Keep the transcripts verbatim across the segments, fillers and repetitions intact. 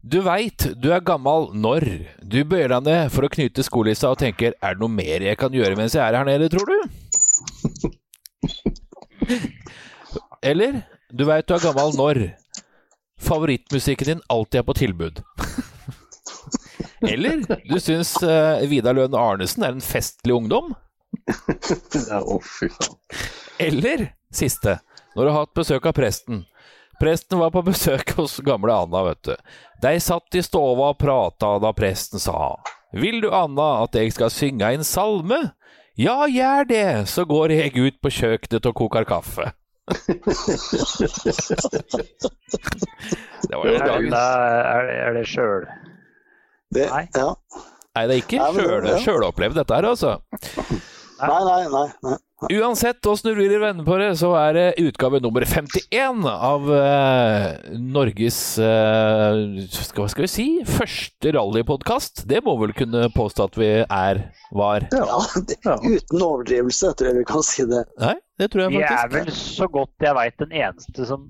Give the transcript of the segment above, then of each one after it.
Du vet, du er gammel når du bøyer deg ned for å knyte skolissa og tenker, er det noe mer jeg kan gjøre mens jeg er her nede, tror du? Eller, du vet, du er gammel når favorittmusikken din alltid er på tilbud. Eller, du synes uh, Vidar Lønn Arnesen er en festlig ungdom? Eller, siste, når du har hatt besøk av presten. Presten var på besøk hos gamle Anna, vet du. De satt I stova og pratet da presten sa «Vil du, Anna, at jeg skal synge en salme?» «Ja, gjør det, så går jeg ut på kjøkkenet og koker kaffe.» Det var jo dagens. Er, er det sjøl? Det, nei. Ja. Nei, det er ikke sjølopplevd dette her, altså. Nei, nei, nei, nei. Uansett hos Nurvir I vennen på det, så er det utgave nummer femtien av eh, Norges, eh, skal, hva skal vi si, første rallypodcast. Det må vel kunne påstå at vi er, var. Ja, det, uten overdrivelse, tror jeg vi kan si det. Nei, det tror jeg faktisk. Vi er vel så godt jeg vet den eneste som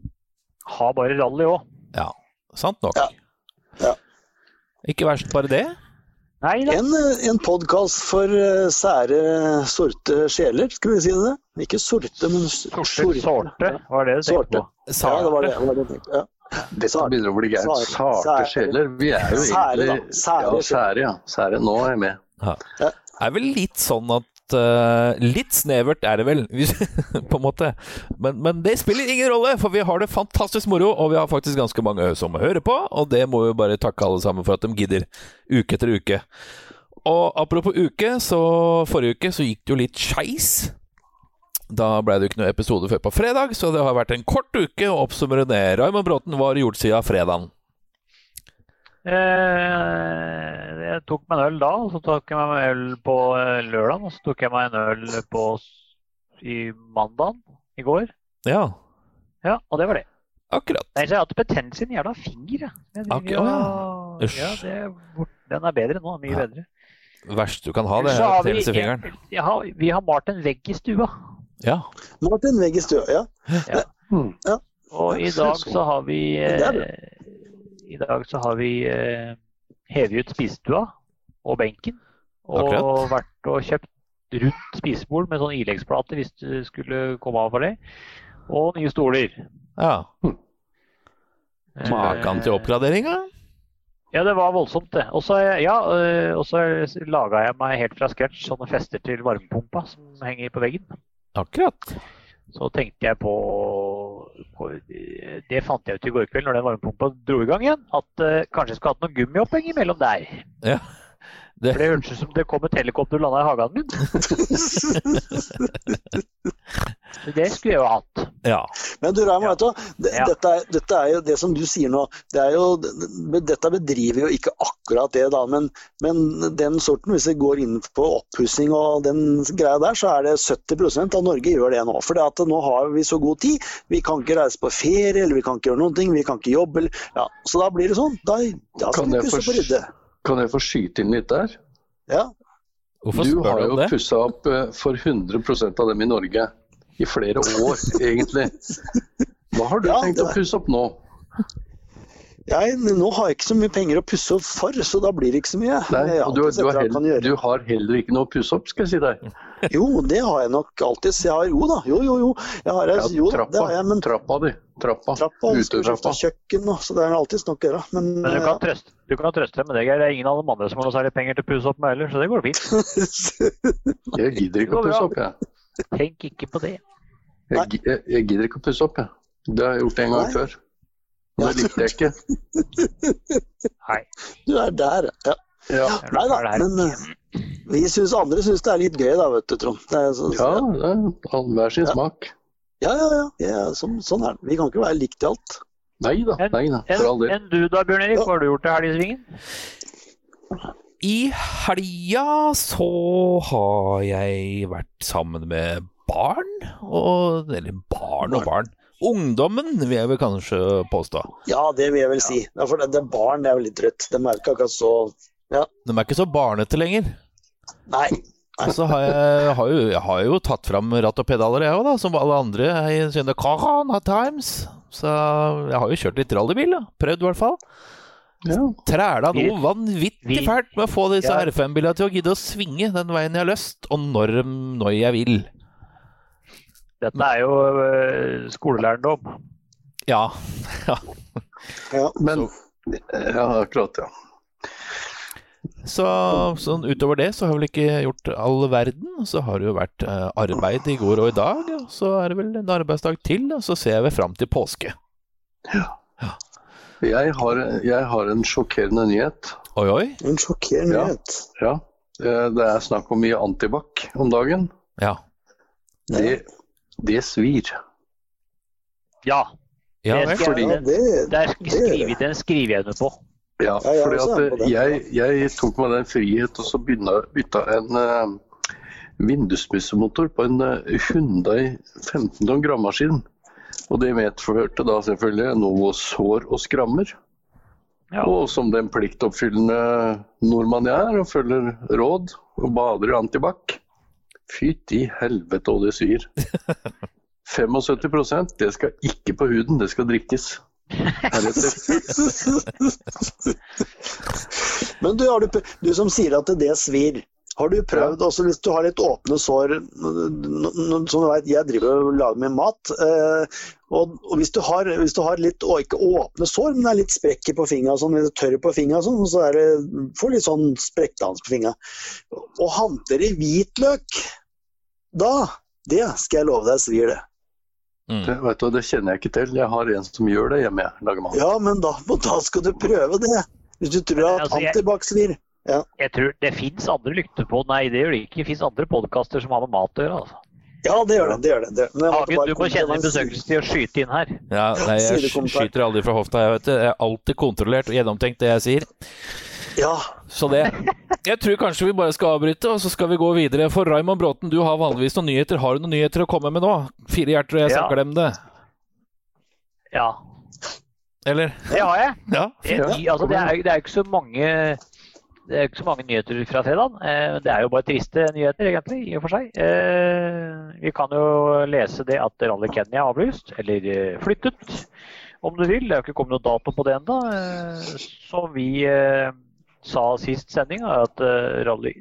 har bare rally også. Ja, sant nok. Ja. Ja. Ikke verst bare det. Nei, en, en podcast for uh, sære sorte sjeler, skal vi si det? Ikke sorte, men sorte. Sorte, sorte. Var det det du tenkte på? Sorte, ja, det var det, var det jeg tenkte på. Ja. Dette begynner å bli gært. Sarte, sarte sjeler, vi er jo sære, egentlig... Sære, ja, sære, ja. Sære, nå er jeg med. Ja. Ja. Det er vel litt sånn at... Uh, litt snevert er det vel, på en måte. Men, men det spiller ingen rolle, for vi har det fantastisk moro, og vi har faktisk ganske mange som hører på, og det må vi bare takke alle sammen for at de gidder, uke etter uke. Og apropos uke, så forrige uke så gikk det jo litt skjeis. Da ble det jo ikke noen episode før på fredag, så det har vært en kort uke å oppsummere det. Raymond Bråten var gjort siden fredagen. Eh, jeg tok meg en øl da, og så tok jeg meg en øl på lørdagen, og så tok jeg meg en øl på I mandagen, I går. Ja. Ja, og det var det. Akkurat. Nei, så jeg hadde betennelse sin jævla finger, jeg. Jeg driver, Akkurat, ja. Usch. Ja, det, den er bedre nå, mye ja. Bedre. Verst du kan ha det, betennelse I fingeren. Jeg, har, vi har Martin Vegg I stua. Ja. Martin Vegg I stua, ja. Ja. Mm. Ja. Og I dag så har vi... Eh, I dag så har vi eh, hevet ut spisestua og benken, og Akkurat. Vært og kjøpt rundt spisebord med sånn ileggsplate hvis du skulle komme av for det, og nye stoler. Ja. Hm. Maken til oppgraderinger? Ja, det var voldsomt det. Og så ja, laget jeg meg helt fra scratch sånne fester til varmepumpa som henger på veggen. Akkurat. Så tenkte jeg på, på, det fant jeg ut I går kveld når den varmepumpa dro I gang igjen, at uh, kanskje jeg skulle hatt noen gummioppheng imellom der. Ja, det... For det hørtes ut som det kom et helikopter og landet I hagen min. Så det skulle jeg jo hatt. Ja. Men du Raymond, vet du, det, ja. dette, er, dette er jo det som du sier nå, det er jo, det, dette bedriver jo ikke akkurat det da, men, men den sorten, hvis vi går inn på opppussing og den greia der, så er det sytti prosent av Norge gjør det nå, for det at nå har vi så god tid, vi kan ikke reise på ferie, eller vi kan ikke gjøre noen ting, vi kan ikke jobbe, eller, ja, så da blir det sånn, da, da skal vi pusse på rydde. Kan jeg få skyte inn litt der? Ja. Hvorfor du har jo pusset opp for hundre prosent av dem I Norge I flere år, egentlig. Hva har du ja, tenkt å pusse opp nå? Jeg, nå har jeg ikke så mye penger å pusse opp for, så da blir det ikke så mye. Nei, og du, du, har heller, du har heller ikke noe å pusse opp, skal jeg si deg. Jo, det har jeg nok alltid. Jeg har, jo da, jo, jo, jo. Jeg har, jo trappa, det har jeg, men... Trappa, du. Trappa. Trappa, utøtrappa. Kjøkken, så det er alltid snakk å gjøre. Men, men du, kan trøste, du kan trøste deg med det, Geir. Det er ingen av de andre som har noe særlig penger til å pusse opp med heller, så det går fint. Jeg gidder ikke å pusse opp, jeg. Tenk ikke på det. Jeg, jeg, jeg gidder ikke å pusse opp, jeg. Det har jeg gjort en gang Nei. Før. Det likte jeg ikke. Nei. Du er der, ja. Ja. Nei da, men vi synes, andre synes det er litt gøy da, vet du, Trond. Det er sånn, ja, det er hver sin ja. Smak. Ja, ja, ja. ja så, sånn er det. Vi kan ikke være likt I alt. Nei da, nei da, for all del. Enn du da, Bjørn Erik, hva har du gjort til helgesvingen? I helga så har jeg vært sammen med barn, og, eller barn og barn. Ungdommen vil jeg vel kanskje påstå. Ja, det vil jeg vel si. Ja, for det, det barn det er jo litt rødt. De er ikke akkurat så... Ja. De er ikke så barnete lenger. Nei. Nei. Så har jeg, har, jo, jeg har jo tatt fram ratt og pedaler jeg også da, som alle andre I sine Corona Times. Så jeg har jo kjørt litt rallybil, da. Prøvd I hvert fall. ja. Træla noe vanvittig fælt med å få disse ja. R fem-biler til å gidde å svinge den veien jeg har lyst, og når, når jeg vil. Dette er jo uh, skolelærendom. Ja. ja. ja, men... Ja, akkurat, ja. Så sånn, utover det så har vi ikke gjort all verden, så har det jo vært eh, arbeid i går og i dag, og så er det vel en arbeidsdag til, og så ser vi frem til påske. Ja. ja. Jeg, har, jeg har en sjokkerende nyhet. Oi, oi. En sjokkerende ja. nyhet? Ja, det er snakk om mye antibac om dagen. Ja. Det, det svir. Ja. Ja, det, fordi, ja, det, det er skrivet en skrivevne på. Ja, fordi at jeg, jeg tog med den frihet og så bytte en uh, vindusmissemotor på en uh, Hyundai femten tonn grammaskin. Og det medførte da selvfølgelig noe sår og skrammer. Ja. Og som den pliktoppfyllende nordmann jeg er og følger råd og bader i antibac, fyt i helvete og det syr. syttifem prosent, det skal ikke på huden, det skal drikkes. Men du, har du, du som sier at det svir, har du prøvd også hvis du har litt åpne sår som du vet, jeg driver og lager med mat eh, og, og hvis, du har, hvis du har litt, og ikke åpne sår men det er litt sprekker på fingeren sånn, litt tørre på fingeren sånn, så er det, får litt sånn sprekkdans på fingeren og hanter i hvitløk da, det skal jeg love deg svir det Mm. Det, vet du, det kjenner jeg ikke til. Jeg har en som gjør det hjemme jeg lager mat. Ja, men da, da skal du prøve det. Hvis du tror at altså, antibac svir. Ja. Jeg tror det finnes andre lykter på. Nei, det gjør det ikke. Det finnes andre podcaster som har med mat å gjøre. Altså. Ja, det gjør det. det, gjør det. det. Men Hagen, du må kjenne en besøkelse til å skyte inn her. Ja, nei, jeg skyter aldri fra hofta. Jeg, vet, jeg er alltid kontrollert og gjennomtenkt det jeg sier. Ja. Så det. Jeg tror kanskje vi bare skal avbryte, og så skal vi gå videre. For Raymond Bråten, du har vanligvis noen nyheter. Har du noen nyheter å komme med nå? Fire hjerter og jeg snakker ja. dem det. Ja. Eller? Det har jeg. Ja. Ja. Altså, det er jo det er ikke så mange... Det er ikke så mange nyheter fra fredagen. Det er jo bare triste nyheter, egentlig, i og for seg. Vi kan jo lese det at Rally Kenya har avlyst, eller flyttet, om du vil. Det har ikke kommet noen dato på det enda. Som vi sa sist sending, er at Rally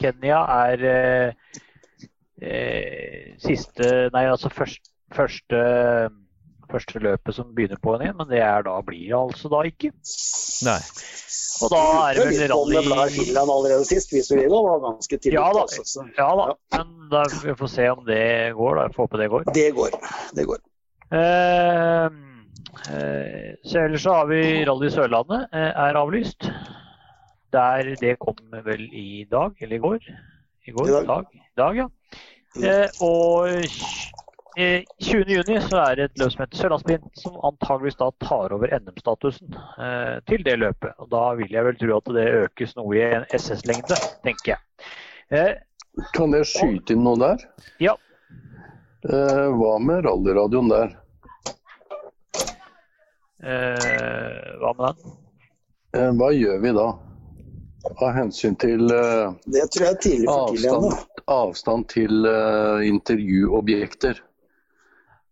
Kenya er siste, nei, altså første, første, første løpet som begynner på en igjen, men det er da, blir det altså da ikke. Nei. Og da er det vel rally... Det ble Finland allerede sist, hvis vi vil, og var ganske tidlig. Ja da, også, ja da. Ja. Men da vi får se om det går, da. Jeg får håpe det går. Det går, det går. Eh, eh, så ellers så har vi Rally Sørlandet eh, er avlyst. Der det kom vel i dag, eller i går. I går, I dag. dag, dag ja. Eh, og eh, tjuende juni så er det et løp som heter Sjølandsprint, som antageligvis da tar over N M-statusen eh, til det løpet. Og da vil jeg vel tro at det økes noe i en S S-lengde, tenker jeg. Eh, kan jeg skyte inn noe der? Ja. Eh, hva med rallyradioen der? Eh, hva med den? Eh, hva gjør vi da? Av hensyn til eh, det tror jeg tidlig for tidligere avstand, avstand til eh, intervjuobjekter.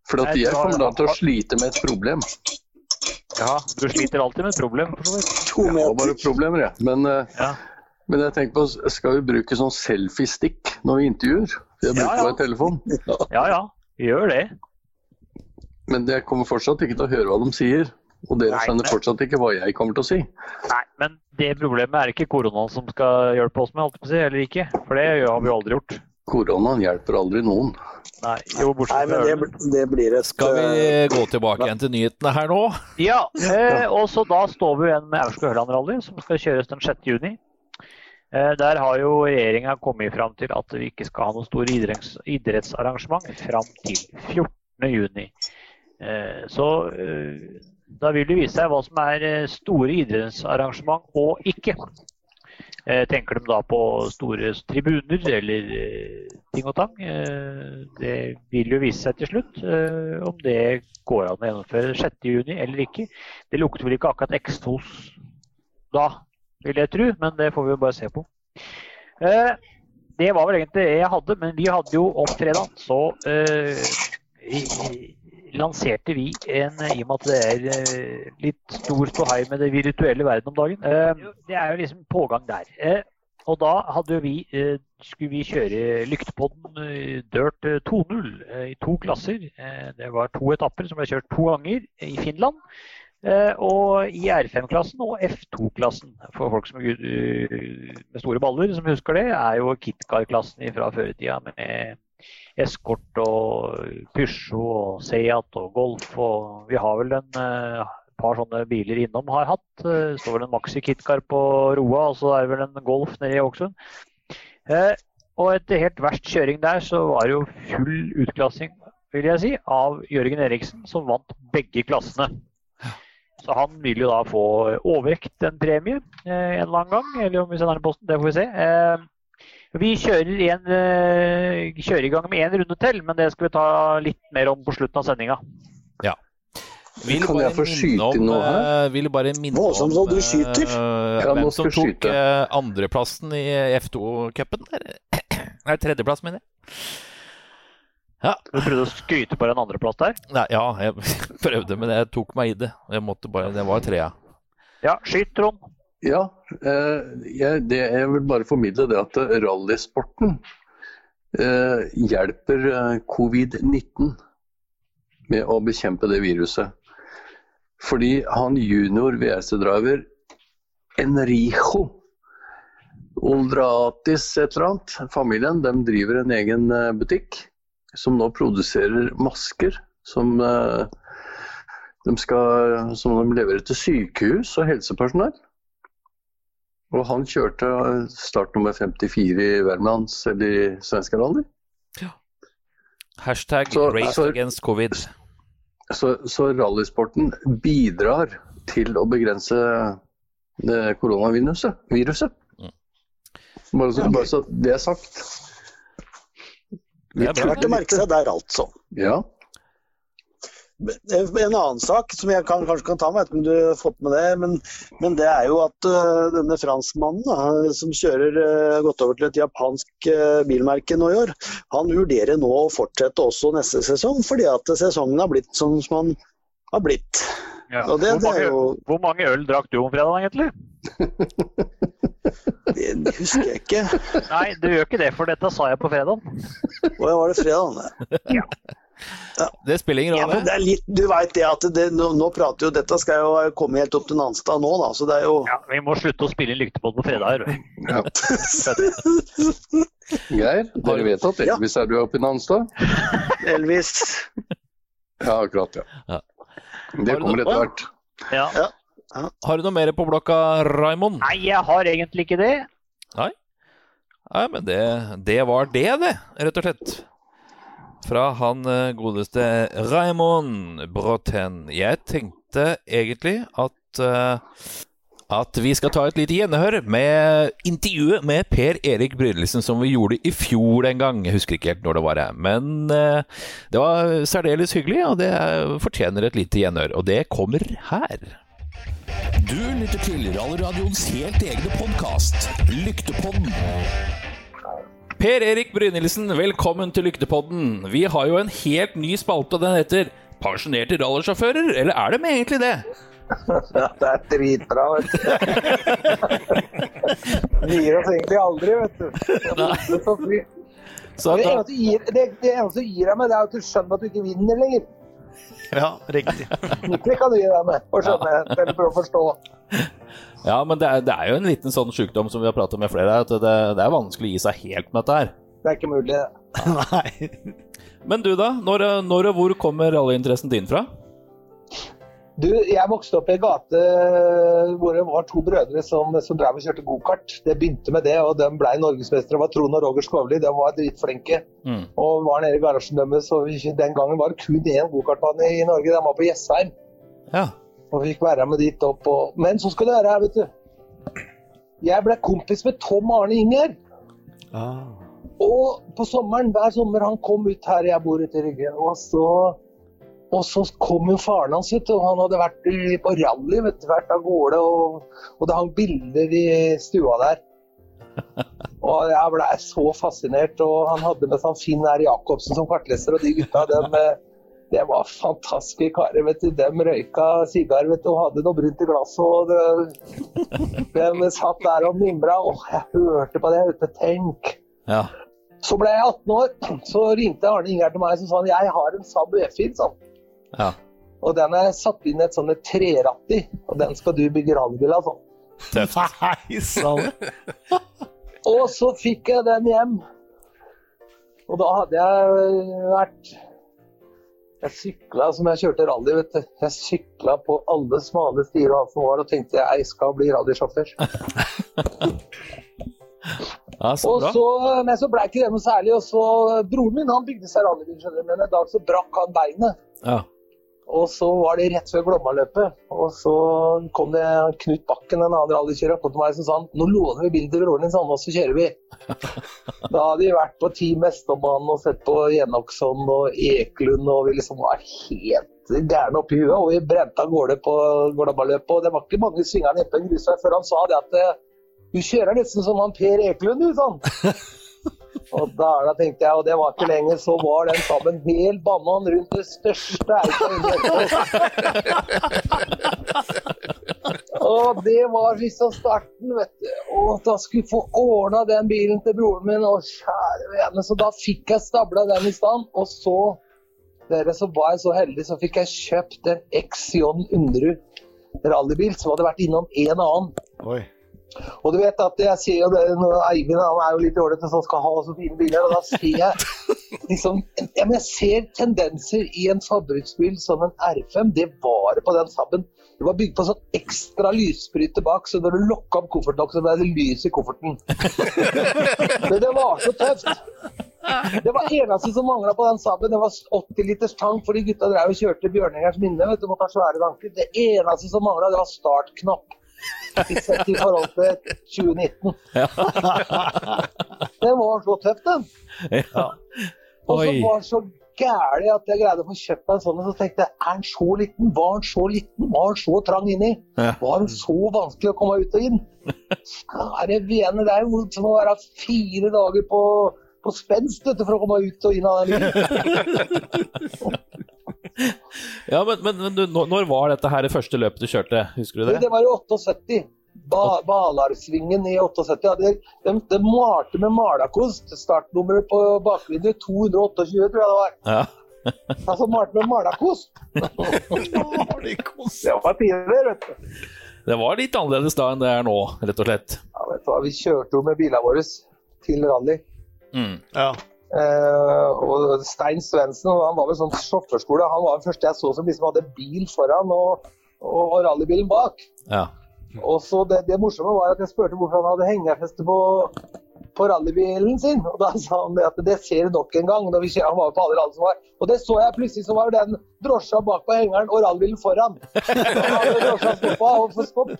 For at jeg kommer da til å slite med et problem. Ja, du sliter alltid med et problem. Jeg har bare problemer, ja. Men, ja. men jeg tenker på, skal vi bruke sånn selfie-stick når vi intervjuer? Jeg bruker bare ja, ja. telefon. Ja. ja, ja. Vi gjør det. Men jeg kommer fortsatt ikke til å høre hva de sier. Og dere skjønner fortsatt ikke hva jeg kommer til å si. Nei, men det problemet er ikke koronaen som skal hjelpe oss med, alt på å si, eller ikke. For det har vi aldri gjort. Koronaen hjelper aldri noen. Nei, jo, Nei, men det, det blir et... Skal vi gå tilbake igjen til nyhetene her nå? Ja, eh, og så da står vi igjen med Østfold Rally, som skal kjøres den sjette juni. Eh, der har jo regjeringen kommet frem til at vi ikke skal ha noen stor idretts, idrettsarrangement frem til fjortende juni. Eh, så eh, da vil det vise seg hva som er store idrettsarrangement og ikke. Eh, tenker de da på store tribuner eller ting og tang. Eh, det vil jo vise seg til slutt eh, om det går an å gjennomføre sjette juni eller ikke. Det lukter vel ikke akkurat ekstos da, vil jeg tro, men det får vi jo bare se på. Eh, det var vel egentlig det jeg hadde, men vi hadde jo om fredag så eh, lanserte vi en, i og med at det er litt stor ståhei med det virtuelle verden om dagen. Det er jo liksom pågang der. Og da hadde vi, skulle vi kjøre lyktepodden Dirt to punkt null i to klasser. Det var to etapper som ble kjørt to ganger i Finland. Og i R fem-klassen og F to-klassen, for folk som er med store baller som husker det, er jo KitKar-klassen fra føretida med Escort og Peugeot og Seat og Golf, og vi har vel en par sånne biler innom har hatt. Det står vel en Maxi KitKar på Roa, og så er det vel en Golf nede i Åksund. Og etter helt verst kjøring der så var det jo full utklassing, vil jeg si, av Jørgen Eriksen, som vant begge klassene. Så han vil jo da få overvekt en premie en eller annen gang, eller om vi sender den posten, det får vi se. Vi kjører, en, kjører i gang med en runde til, men det skal vi ta litt mer om på slutten av sendinga. Ja. Vil kan jeg få skyte om, nå her? Vil bare minne nå, som om du skyter. Ja, hvem som tok skyte. Andreplassen i F to-cupen? Er tredjeplass, mener jeg. Ja. Du prøvde å skryte på den andre plass der? Nei, ja, jeg prøvde, men jeg tok meg i det. Jeg måtte bare, det var trea. Ja, skyt, Trond. Ja, jeg, det, jeg vil bare formidle det at rallysporten eh, hjelper covid nitten med å bekjempe det viruset. Fordi han junior V S-driver Enrico Aldratis et eller annet, familien, de driver en egen butikk som nå produserer masker som eh, de skal som de leverer til sykehus og helsepersonell. Og han kjørte start nummer femtifire i Värmland eller i Svenska Rally. Ja. Hashtag så, race så, against covid. Så, så rallysporten bidrar til å begrense koronaviruset. Viruset. Mm. Bare, så, bare så det er sagt. Det er verdt å merke seg der altså. Ja. En annen sak som jeg kan, kanskje kan ta med, om du har fått med det, men, men det er jo at uh, denne franskmannen da, som kjører uh, gått over til et japansk uh, bilmerke nå i år, han vurderer nå å fortsette også neste sesong, fordi at sesongen har blitt sånn som han har blitt. Ja. Det, hvor, mange, jo... hvor mange øl drakk du om fredagen egentlig? Det, det husker jeg ikke. Nei, du gjør ikke det, for dette sa jeg på fredagen. Åja, var det fredagen? Ja. Ja. Det spiller ingen rolle. Ja, litt, du vet det at det, nå, nå prater jo, dette skal jo komme helt opp til Nanstad nå da, så det er jo... Ja, vi må slutte å spille lyktebånd på fredager. Ja. Geir, dere vet at Elvis er du oppe i Nanstad? Elvis. Ja, akkurat, ja. Ja. Det kommer etter hvert. Ja, ja. Har du noe mer på blokka, Raimond? Nei, jeg har egentlig ikke det. Nei, Nei men det, det var det, det, rett og slett. Fra han godeste Raimond Bråten. Jeg tenkte egentlig at, at vi skal ta et lite gjenhør med intervjuet med Per-Erik Brydelsen, som vi gjorde i fjor en gang. Jeg husker ikke helt når det var det, men det var særdeles hyggelig, og det fortjener et lite gjenhør. Og det kommer her. Du lytter til Rallyradions helt egne podcast, Lyktepodden. Per-Erik Brynildsen, velkommen til Lyktepodden. Vi har jo en helt ny spalte, den heter Pensjonerte rallersjåfører, eller er det med egentlig det? Ja, det er dritbra, vet du. Det gir oss egentlig aldri, vet du. Nei. Det eneste du gir, det, det eneste du gir deg med, det er at du skjønner at du ikke vinner lenger. Ja, riktig. Det kan du gi deg med, og skjønne, ja. Eller prøve å forstå. Ja, men det er, det er jo en liten sånn sykdom som vi har pratet med flere, at det, det er vanskelig å gi seg helt med dette her. Det er ikke mulig, det. Nei. Men du da, når, når og hvor kommer rallyinteressen din fra? Du, jeg vokste opp i en gate hvor det var to brødre som, som drev og kjørte go-kart. Det begynte med det, og de ble norgesmestere. Det var Trond og Roger Skåvli, de var dritflinke. Mm. Og var nede i garasjen deres, og den gangen var det kun en go-kartbane i Norge. De var på Jessheim. Ja. Og fikk være med dit opp. Og... Men så skal det være her, vet du. Jeg ble kompis med Tom Arne Inger. Ah. Og på sommeren, hver sommer, han kom ut her jeg bor ute i Ryggen, og så... Og så kom jo faren hans, vet du, og han hadde vært på rally, vet du, vært av gårde, og, og det hang bilder i stua der. Og jeg ble så fascinert, og han hadde med sånn Finn R. Jakobsen som kartleser, og de gutta, de, Det var fantastiske karer, vet du. De røyka sigar, vet du, og hadde noe brunt I glasset, og de, de satt der og mimra. Åh, jeg hørte på det, jeg hørte, tenk. Ja. Så ble jeg atten år, så ringte Arne Inger til meg, og sa han, jeg har en Saab E fire, sånn. Ja. Og den er satt inn I et sånt treratt I, og den skal du bygge rallybil av, sånn. Nei, sånn. Og så fikk jeg den hjem. Og da hadde jeg vært... Jeg syklet som jeg kjørte rally, vet du. Jeg syklet på alle smale stier og alt som var, og tenkte jeg skal bli rallysjåfør. Ja, så og bra. Så, men så ble ikke det noe særlig, og så broren min, han bygde seg rallybil, skjønner du, men en dag så brakk han beinet. Ja. Og så var det rett før Glommaløpet, og så kom det Knut Bakken, en annen rallykjører, kom til meg som sa, nå låner vi bilder til broren din, sånn, og så kjører vi. Da hadde vi vært på Team Veståbanen og sett på Jenoksson og Eklund, og vi liksom var helt gærne opp I huet, og vi brente av gårde på Glommaløpet, og det var ikke mange svingerne I en grusvei før han sa det at du kjører nesten som han Per Eklund, du, sånn. Og da, da tenkte jeg, og det var ikke lenge, så var den sammen helt banan rundt det største eiket. Og det var liksom starten, vet du. Og da skulle få ordnet den bilen til broren min, og kjære vene. Så da fikk jeg stablet den I stand, og så, dere, så var jeg så heldig, så fikk jeg kjøpt en Exion Underud rallybil, som hadde vært innom en annen. Oi. Og du vet at jeg ser jo det, når Eivind, han er jo litt dårlig til som skal ha så fine biler, og da ser jeg liksom, ja, men jeg ser tendenser I en fabriksbil som en R fem, det var på den sabben. Det var bygd på sånn ekstra lysbryte bak, så når du lokket opp kofferten nok, så ble det lys I kofferten. Men det var så tøft. Det var eneste som manglet på den sabben, det var åtti liters tank, fordi gutta drev og kjørte Bjørningers minne, vet du, måtte ha svære tanker. Det eneste som manglet, det var startknapp. Sett I forhold til tjue nitten. Ja. Det var så tøft, den. Ja. Og så var det så gærlig at jeg greide å få kjøpt en sånn, og så tenkte jeg, er den så liten? Var den så liten? Var den så trang inni? Var den så vanskelig å komme ut og inn? Skære vene, det er jo som å være fire dager på, på spenst, vet du, for å komme ut og inn av den. Ja, men, men, men du, når var dette her det første løpet du kjørte? Husker du det? Det var I syttiåtte. Ba, Balarsvingen I syttiåtte. Ja, de, de, de malte med malakost. Startnummeret på bakvinduet to hundre og tjueåtte, tror jeg det var. Ja. Altså, malte med malakost. Malakost. Det var tidligere, vet du. Det var litt annerledes da enn det er nå, rett og slett. Ja, vet du hva? Vi kjørte jo med bilene våre til rally. Mm. Ja. Uh, og Stein Svensen, han var vel sånn sjåførskole, han var den første jeg så som liksom hadde bil foran og, og, og rallybilen bak. Ja. Og så det, det morsomme var at jeg spurte hvorfor han hadde hengerfeste på, på rallybilen sin, og da sa han det at det ser du nok en gang, når vi ser, han var på alle rally som var. Og det så jeg plutselig, så var den drosja bak på hengeren og rallybilen foran. På,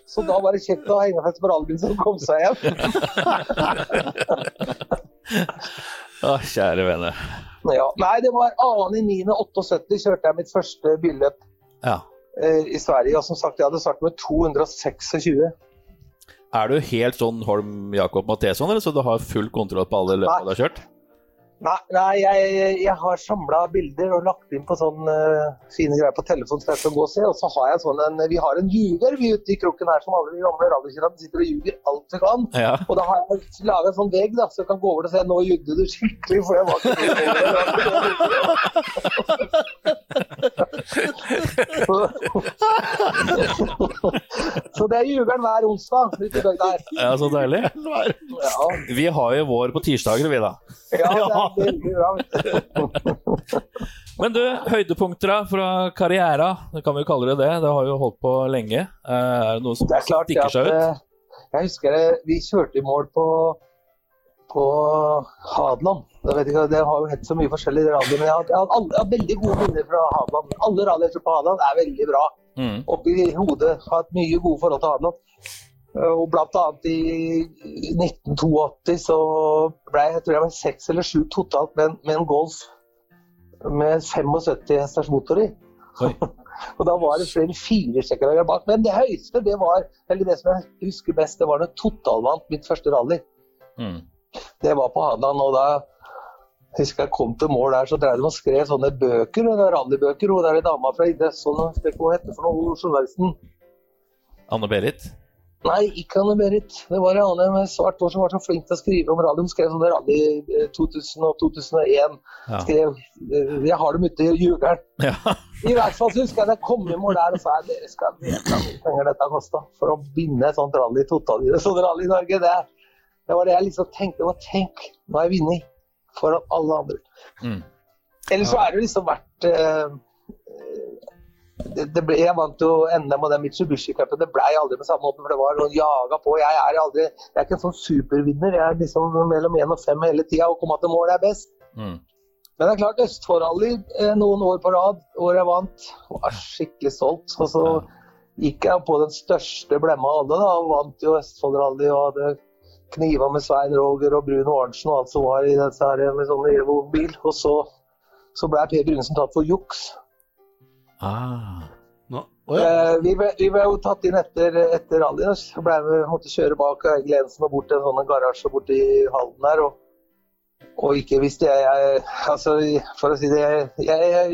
så da var det kjekt å ha hengerfeste på rallybilen som kom seg hjem. Åh, kjære venner. Ja, nei, det var annen niende syttiåtte kjørte jeg mitt første billøp ja. eh, I Sverige, og som sagt, jeg hadde startet med to hundre og tjueseks. Er du helt sånn Holm-Jakob Mathesson, eller så du har full kontroll på alle løpene du har kjørt? Nei, nei jeg, jeg har samlet bilder og lagt inn på sånne uh, fine greier på telefonen som jeg skal gå og se, og så har jeg sånn en, vi har en ljuger vi ute I kroken her som alle de gamle rallykjørerne sitter og ljuger alt vi kan, ja. Og da har jeg laget en sånn vegg da, så jeg kan gå over og se, nå ljuger du skikkelig, for jeg var ikke så det er ljugeren hver onsdag ute I dag der. Ja, så deilig. Ja. Vi har jo vår på tirsdager vi da. Ja, ja. Men du, høydepunkter fra karriera, det kan vi jo kalle det det, det har vi jo holdt på lenge. Er det noe som det er klart stikker seg at, ut? Jeg husker det, vi kjørte I mål på, på Hadeland. Jeg vet ikke, det har jo hett så mye forskjellig rally, men jeg har, jeg, har alle, jeg har veldig gode minner fra Hadeland. Alle rallyer på Hadeland er veldig bra. Mm. Oppi hodet har hatt mye gode forhold til Hadeland. Og blant annet I nitten åttito så ble jeg, jeg tror jeg var seks eller sju totalt med en, med en Golf med syttifem hesters motor I. Og da var det flere firestekker bak, men det høyeste, det var, eller det som jeg husker best, det var når totalvant mitt første rally. Mm. Det var på Hadeland, og da husker jeg kom til mål der, så drev de og skrev sånne bøker, rallybøker, og der er en dame fra Idrettsson, og spek hva hette for noe, journalisten. Anne-Berit? Nei, ikke Anne-Berit. Det var en annen med svart år som var så flink til å skrive om rally. De skrev sånne rally to tusen og to tusen og en. Ja. Skrev, jeg har dem ute i jugeren. Ja. I hvert fall så husker jeg at jeg kom i mål der og sa, dere skal veta hvor penger dette kostet for å binde et sånt rally totalt i det. Sånn rally i Norge, det er. Det var det jeg liksom tenkte, det var tenk, nå er jeg vinner foran alle andre. Mm. Ellers så er det liksom vært, eh, det, det ble, jeg vant jo N M og den Mitsubishi-cupen, det ble jeg aldri på samme måte, for det var noen jaget på. Jeg er aldri, jeg er ikke en sånn supervinner, jeg er liksom mellom en og fem hele tiden, og komme til mål er best. Mm. Men det er klart, Østfold Rally noen år på rad, år jeg vant, var skikkelig stolt, og så gikk jeg på den største blemma av alle da, og vant jo Østfold Rally og hadde kniva med Svein Roger og Brun Årensen og alt som var i dette her med sånn elvobil, og så, så ble Per Brunsen tatt for juks. Ah. No. Oh, ja. eh, vi, ble, vi ble jo tatt inn etter, etter rallyen, så ble vi måtte kjøre bak Glensen og bort til en sånn garasje bort i Halden her, og, og ikke visste jeg, jeg, altså for å si det, jeg, jeg,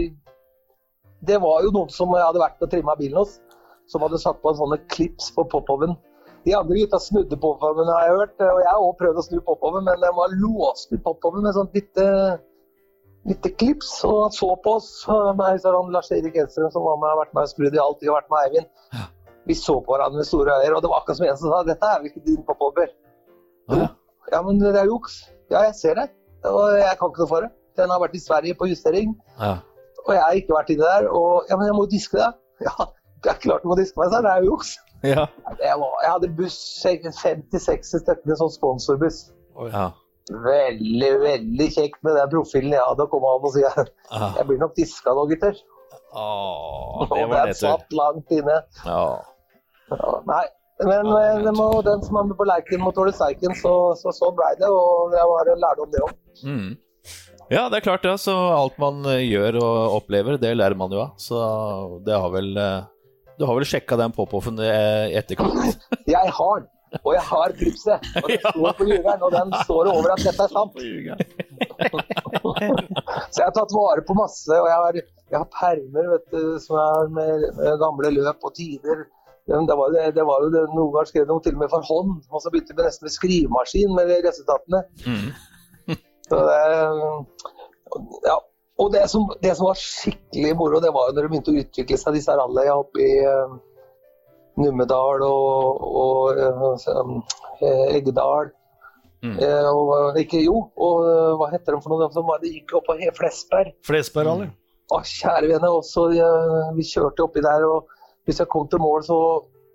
det var jo noen som hadde vært og trimmet bilen hos, som hadde satt på en sånne klips på popoven. De andre gutta snudde popoven, har jeg hørt, og jeg har også prøvd å snu popoven, men den var låst i popoven med sånt lite, lite klips, og han så på oss, meg, så han Lars-Erik Enstrøm, som var med, har vært med og skrudd i alltid, og vært med Eivind. Vi så på hverandre med store øyer, og det var akkurat som en som sa, dette er vel ikke din popover. Ja. Ja, men det er juks. Ja, jeg ser det, og jeg kan ikke noe for det. Den har vært i Sverige på justering, ja. Og jeg har ikke vært inne der, og ja, men jeg må diske det. Ja, det er klart du må diske meg, så det er juks. Ja. Jeg, var, jeg hadde buss, femti-seksti stykker, sånn sponsorbuss. Ja. Veldig, veldig kjekt med den profilen jeg hadde å komme av og si. Ah. Jeg blir nok diska nå, gutter. Ah, det var den satt langt inne. Ah. Ja. Nei, men ah, den, må, den som er med på leiken mot Ole Seiken, så, så så ble det, og jeg var en lærdom det også. Mm. Ja, det er klart det, så alt man gjør og opplever, det lærer man jo av. Så det har vel... Du har vel sjekket den pop-offen etterkant? Jeg har, og jeg har klipset, og den står på jugeren, og den står over at dette er sant. Så jeg har tatt vare på masse, og jeg har, jeg har permer, vet du, som er med, med gamle løp og tider. Det var, det var jo det, noen ganger skrev noe til og med for hånd, og så begynte vi nesten med skrivemaskin med resultatene. Mm. Så det, ja. Og det som, det som var skikkelig moro, det var jo når det begynte å utvikle seg disse rallyene oppe i uh, Numedal og, og uh, Eggedal. Mm. Uh, og ikke jo, og uh, hva heter de for noe? De, de gikk opp på Flesberg. Flesberg rally. Mm. Å, kjære venner, også, uh, vi kjørte oppi der, og hvis jeg kom til mål, så,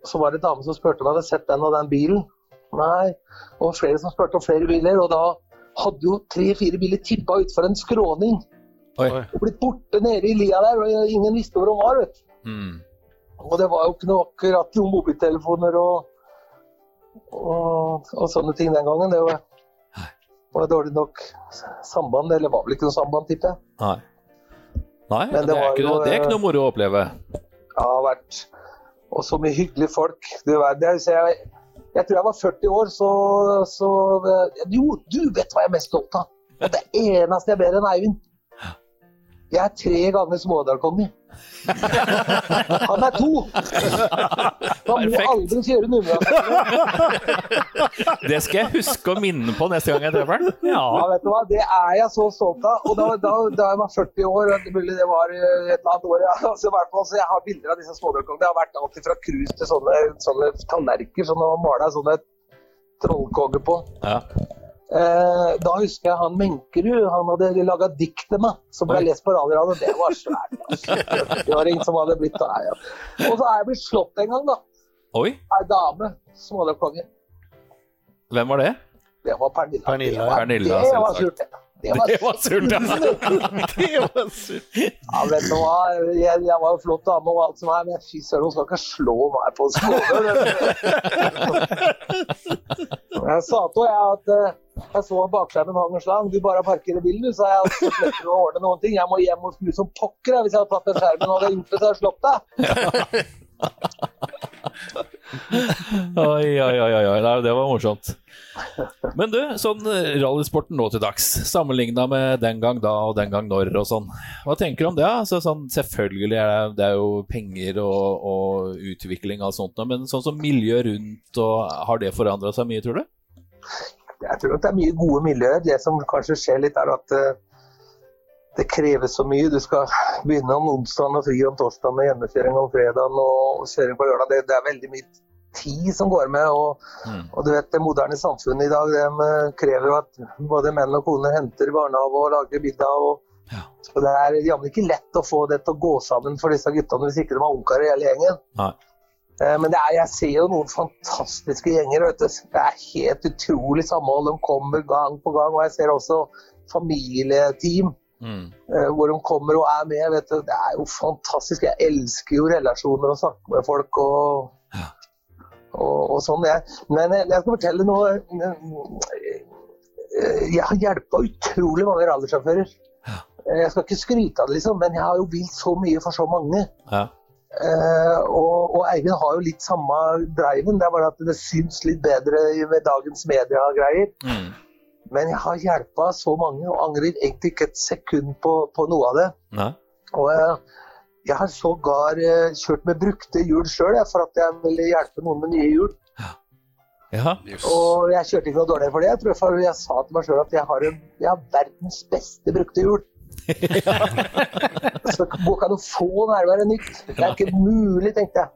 så var det damen som spurte om jeg hadde sett den og den bilen. Nei, og flere som spurte om flere biler, og da hadde jo tre-fire biler tippet ut for en skråning. Oi. Og blitt borte nede i lia der, og ingen visste hvor de var, vet du. Mm. Og det var jo ikke noe akkurat noen mobiltelefoner og, og, og sånne ting den gangen. Det var, var dårlig nok samband, eller var vel ikke noe samband, tipper jeg. Nei, Nei det, det, er ikke, noe, det er ikke noe moro å oppleve. Ja, det har vært. Og så mye hyggelige folk. Det var, det, jeg, jeg tror jeg var førti år, så, så... Jo, du vet hva jeg er mest stolt av. Og det eneste jeg ber enn Eivind. Jeg er tre ganger smådalkongen min. Han er to. Han må aldri kjøre nummer. Det skal jeg huske å minne på neste gang jeg treffer den. Ja. Ja, vet du hva? Det er jeg så stolt av. Og da, da, da jeg var førti år, det var et eller annet år, ja. Så i hvert fall, så jeg har bilder av disse smådalkongene. Det har vært alltid fra krus til sånne, sånne tallerker som har malet sånne trollkonger på. Ja. Eh, da husker jeg han Menkerud, han hadde laget dikt til meg, som ble lest på rallyrad, og det var svært, altså. Det var ingen som hadde blitt der, ja. Og så er jeg blitt slått en gang, da. Oi? En dame, smådalkonge. Hvem var det? Det var Pernilla. Pernilla, Pernilla det var surt, det. Det var, det var surt, ja. Det var surt. Ja, vet du hva? Jeg, jeg var jo flott dame og alt som er, men fy søren, hun skal ikke slå meg på smådal. Jeg sa til henne at jeg så bakskjermen hang og slang, du bare parkerer bilen, du, sa jeg, så slipper du å ordne noen ting. Jeg må hjem og skru som pokker, jeg, hvis jeg hadde tatt den skjermen og hadde gjort det, så hadde jeg slått deg. Oj, oj, oj, oj. Nej, det var morsomt. Men du, sån rallysporten då till dags, sammanligna med den gång då och den gång norr och sån. Vad tänker du om det? Så sån självklart är det det är ju pengar och och utveckling och sånt, men sån som miljö runt och har det förändrat sig mycket tror du? Jag tror att det är mycket goda miljöer. Det som kanske sker lite är att det kräver så mycket. Du ska börja om onsdagen och fri om torsdagen och hemmeköring om fredagen och köring på lördag. Det, det är väldigt mycket tid som går med och, mm. och du vet det moderna samfundet idag det kräver att både män och kvinnor hämtar barnen av och lagar middag och ja. Så det är ju inte lätt att få det att gå samman för dessa guttarna hvis inte de har onkar I hela gängen. Nej. Men det är jag ser ju några fantastiska gänger vet du. Det är helt otroligt sammanhåll de kommer gång på gång och jag ser också familjeteam Mm. hvor de kommer og er med vet du, det er jo fantastisk jeg elsker jo relasjoner og snakke med folk og, ja. og, og sånn jeg. Men jeg, jeg skal fortelle noe jeg har hjulpet utrolig mange rallysjåfører ja. Jeg skal ikke skryte av det liksom men jeg har jo bilt så mye for så mange ja. eh, og, og Eivind har jo litt samme driven det er bare at det syns litt bedre med dagens media greier mm. Men jag har hjälpt så många och angrer egentligen inte ett sekund på på något av det. Nej. Och jag, jag har sågar eh, kört med brukte hjul själv för att jag ville hjälpa någon med nya hjul. Ja. Jaha. Och jag körde inte något dåligt för det. Jag tror för jag sa till mig själv att jag har en jag har världens bästa brukte hjul. Så kan du få närmare nytt. Det är inte möjligt tänkte jag.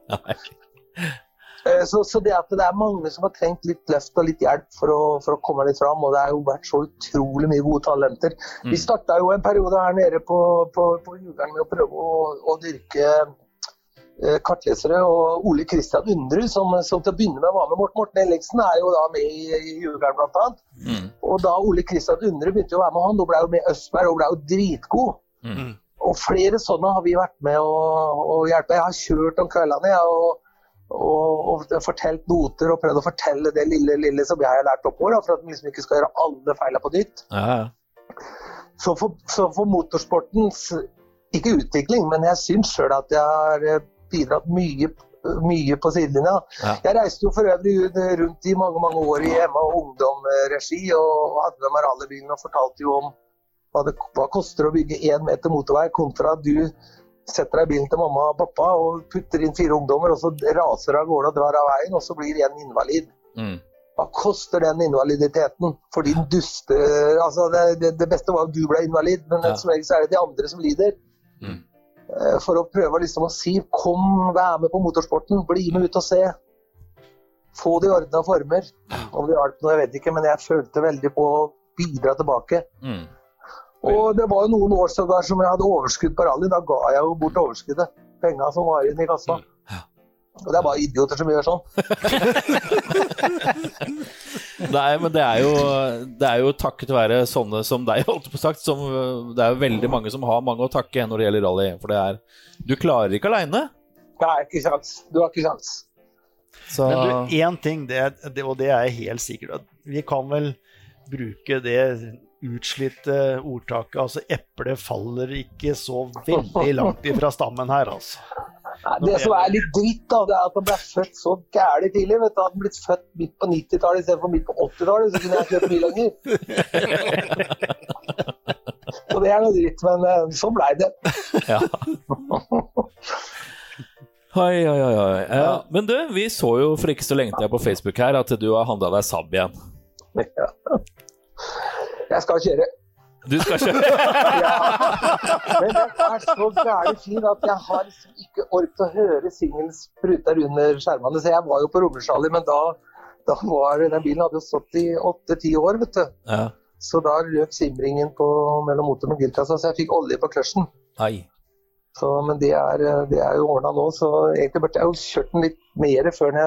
Så, så det at det er mange som har trengt litt løft og litt hjelp for å, for å komme litt fram, og det har jo vært så utrolig mye gode talenter. Mm. Vi startet jo en periode her nede på, på, på Jugeren med å prøve å, å dyrke eh, kartlesere, og Ole Kristian Undre, som, som til å begynne med var med Morten, Morten Ellingsen, er jo da med i, i Jugeren blant annet. Mm. Og da Ole Kristian Undre begynte å være med han, da ble jo med Østberg, og ble jo dritgod. Mm. Og flere sånne har vi vært med å, å hjelpe. Jeg har kjørt om kveldene, jeg, og Og, og fortalt noter og prøvd å fortelle det lille, lille som jeg har lært opp år, da, for at man liksom ikke skal gjøre alle feilene på nytt. Ja, ja. Så, for, så for motorsportens, ikke utvikling, men jeg synes selv at jeg har bidratt mye, mye på sidelinja. Ja. Jeg reiste jo for øvrig rundt I mange, mange år I hjemme- og ungdomsregi, og hadde med meg rallybilen og fortalte jo om hva det hva koster å bygge en meter motorvei kontra at du setter deg I bilen til mamma og pappa og putter inn fire ungdommer og så raser av gårde og drar av veien og så blir en invalid mm. Hva koster den invaliditeten for din duste altså det, det, det beste var at du ble invalid men ja. Som regel så er det de andre som lider mm. For å prøve liksom å si kom, vær med på motorsporten bli med ut og se få det I ordnet former om det hjelper noe, jeg vet ikke, men jeg følte veldig på å bidra tilbake mm. Og det var jo noen år sågar som jeg hadde overskudd på rally, da ga jeg jo bort overskuddet, penger som var inne I kassa. Og det er bare idioter som gjør sånn. Nei, men det er jo, det er jo takket være sånne som deg, holdt på sagt, som, det er jo veldig mange som har mange å takke når det gjelder rally, for det er, du klarer ikke alene. Nei, ikke sant, du har ikke sant. Så... Men du, en ting, det, det, og det er jeg helt sikker, at vi kan vel bruke det... utslitte ordtaket, altså äpple faller ikke så veldig langt ifra stammen her, altså. Nei, det som er litt dritt da, det er at man ble født så gærlig tidlig, vet du, at man ble født midt på nitti-tallet I stedet for midt på åtti-tallet, så kunne jeg kjøpt mye lenger. Og det er noe dritt, men så ble det. Ja. Oi, oi, oi, oi. Ja, men du, vi så jo for ikke så lenge til jeg på Facebook her, at du har handlet deg Saab igjen. Ja. Jeg skal kjøre. Du skal kjøre? Ja. Men det er så gærlig fint at jeg har ikke orket å høre singelen spruter under skjermene. Så jeg var jo på Romersalli, men da, da var den bilen hadde jo stått I åtte til ti år, vet du. Ja. Så da løp simringen på, mellom motoren og girkassa, så jeg fikk olje på kløsjen. Nei. Så, men det er, det er jo ordnet nå, så egentlig burde jeg jo kjørt den litt mer før jeg...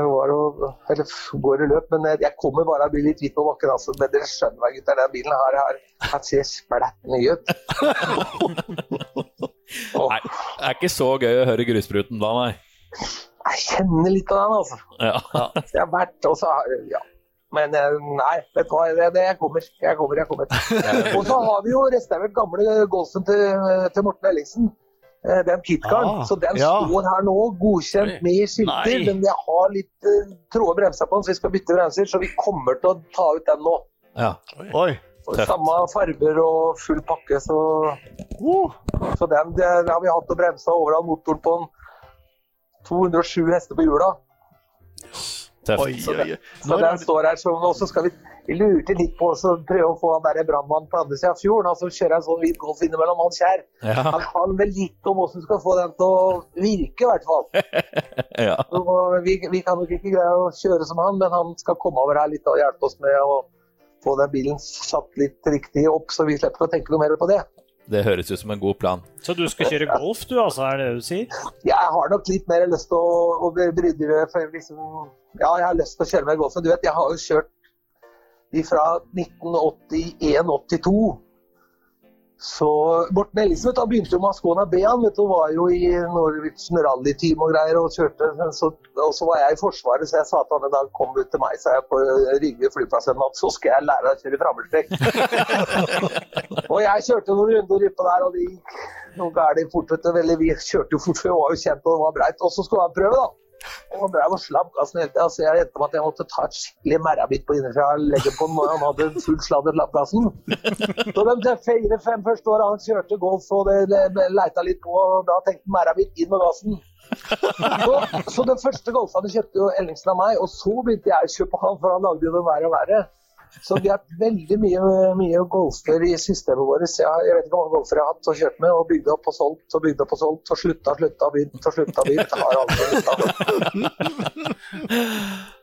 var og, eller går I løp, men jeg kommer bare å bli litt vidt på bakken, altså, men dere skjønner meg, gutter, den bilen her, her, her ser splett mye ut. Nei, det er ikke så gøy å høre gruspruten da, nei. Jeg kjenner litt av den, altså. Ja. Jeg har vært, og så har, ja. Men nei, vet du hva, det, det, jeg kommer, jeg kommer, jeg kommer. Og så har vi jo restaurert gamle Golfen til, til Morten Ellingsen. Det er en pitcar, ah, så den ja. står her nå, godkjent med skilter, men jeg har litt uh, tråde bremser på den, så vi skal bytte bremser, så vi kommer til å ta ut den nå. Ja, oi. Og samme farber og full pakke, så, uh. så den det, det har vi hatt å bremse overall motoren på den. to hundre og sju hester på hjula. Tøft. Oi, så den, så den står her, så også skal vi... Vi lurte litt på å prøve å få han der brandmann på andre siden av fjorden, altså kjører en sånn hvit golf innimellom han kjær. Ja. Han kan vel litt om hvordan du skal få den til å virke I hvert fall. ja. vi, vi kan nok ikke greie å kjøre som han, men han skal komme over her litt og hjelpe oss med å få den bilen satt litt riktig opp, så vi slipper å tenke noe mer på det. Det høres ut som en god plan. Så du skal kjøre golf du, altså, er det det du sier? Jeg har nok litt mer lyst til å, å brydde det, for liksom, ja, jeg har lyst til å kjøre med golfen. Du vet, jeg har jo kjørt fra nitten åttien til åttito så Morten Ellingsen han begynte jo med Skåna B han vet du, var jo I Norwegian Rally-team og greier og kjørte så, og så var jeg I forsvaret så jeg sa at han en dag kom ut til meg så jeg på Ryggen flyplass en natt så skal jeg lære deg å kjøre frammelstrekk og jeg kjørte noen runder oppe der og de noen gærlig fort vet du, veldig, vi kjørte jo fort for jeg var jo kjent og det var breit og så skulle han prøve da Og han drev og slapp gassen hele tiden, så jeg endte med at jeg måtte ta et skikkelig merrabitt på innerfra og legge på den når han hadde full sladd og slapp gassen. Så de fire-fem første årene han kjørte golf og det leita litt på, og da tenkte merrabitt inn med gassen. Så, så den første golfene kjøpte jo Ellingsen av meg, og så begynte jeg å kjøpe han, for han lagde jo det verre og verre. Så vi har veldig mye, mye golfer I systemet vårt. Jeg, jeg vet ikke hvor mange golfer jeg har hatt og kjørt med, og bygde opp og solgt, og bygde opp og solgt, og slutta, slutta, begynt, og slutta, begynt. Jeg har aldri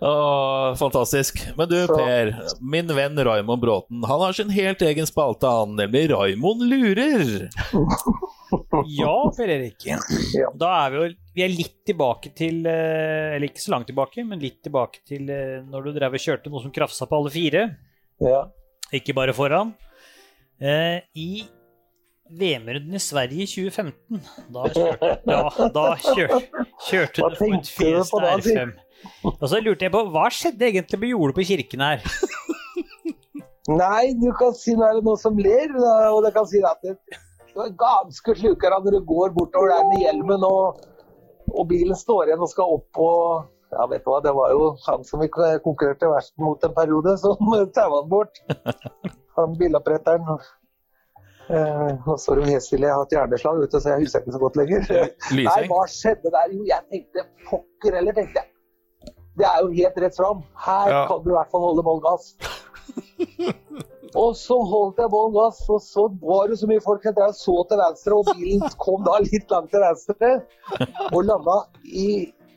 Åh, fantastisk. Men du, Så. Per, min venn Raymond Bråten, han har sin helt egen spalte, han nemlig Raymond lurer. ja, Per Erik. Ja. Da er vi jo... Vi er litt tilbake til, eller ikke så langt tilbake, men litt tilbake til når du drev og kjørte noe som krafsa på alle fire. Ja. Ikke bare foran. I VM-runden I Sverige I tjue femten, da kjørte, da, da kjør, kjørte du på et fjes R fem. Og så lurte jeg på, hva skjedde egentlig med jordet på kirken her? Nei, du kan si nå er det noe som ler, og det kan si at det er ganske slukere når du går bortover der med hjelmen og og bilen står igjen og skal opp og ja vet du hva, det var jo han som vi konkurrerte verst mot en periode som tauet han bort han biloppretteren eh, og så er det hestille, jeg har et hjerneslag ute så jeg husker ikke så godt lenger Nei, hva skjedde der? Jo, jeg tenkte pokker eller tenkte jeg det er jo helt rett fram, her ja. Kan du I hvert fall holde målgass Og så holdt jeg bånd gass, og så var det så mye folk at jeg så til venstre, og bilen kom da litt langt til venstre, og landet I,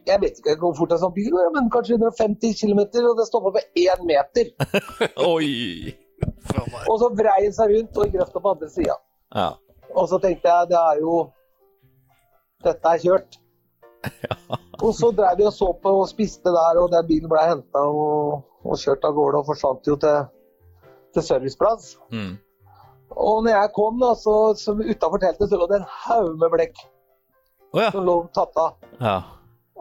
jeg vet ikke hvor fort det er sånn bil, men kanskje hundre og femti kilometer, og det stoppet på en meter. Oi! Og så vrei den seg rundt, og grøfta på andre siden. Ja. Og så tenkte jeg, det er jo, dette er kjørt. Ja. Og så drev jeg og så på, og spiste der, og den bilen ble hentet, og, og kjørt av gårde, og forsvant jo til... til serviceplass. Mm. Og når jeg kom da, så, så utenfor teltet så lå det en haug med blekk oh, ja. Som lå tatt av. Ja.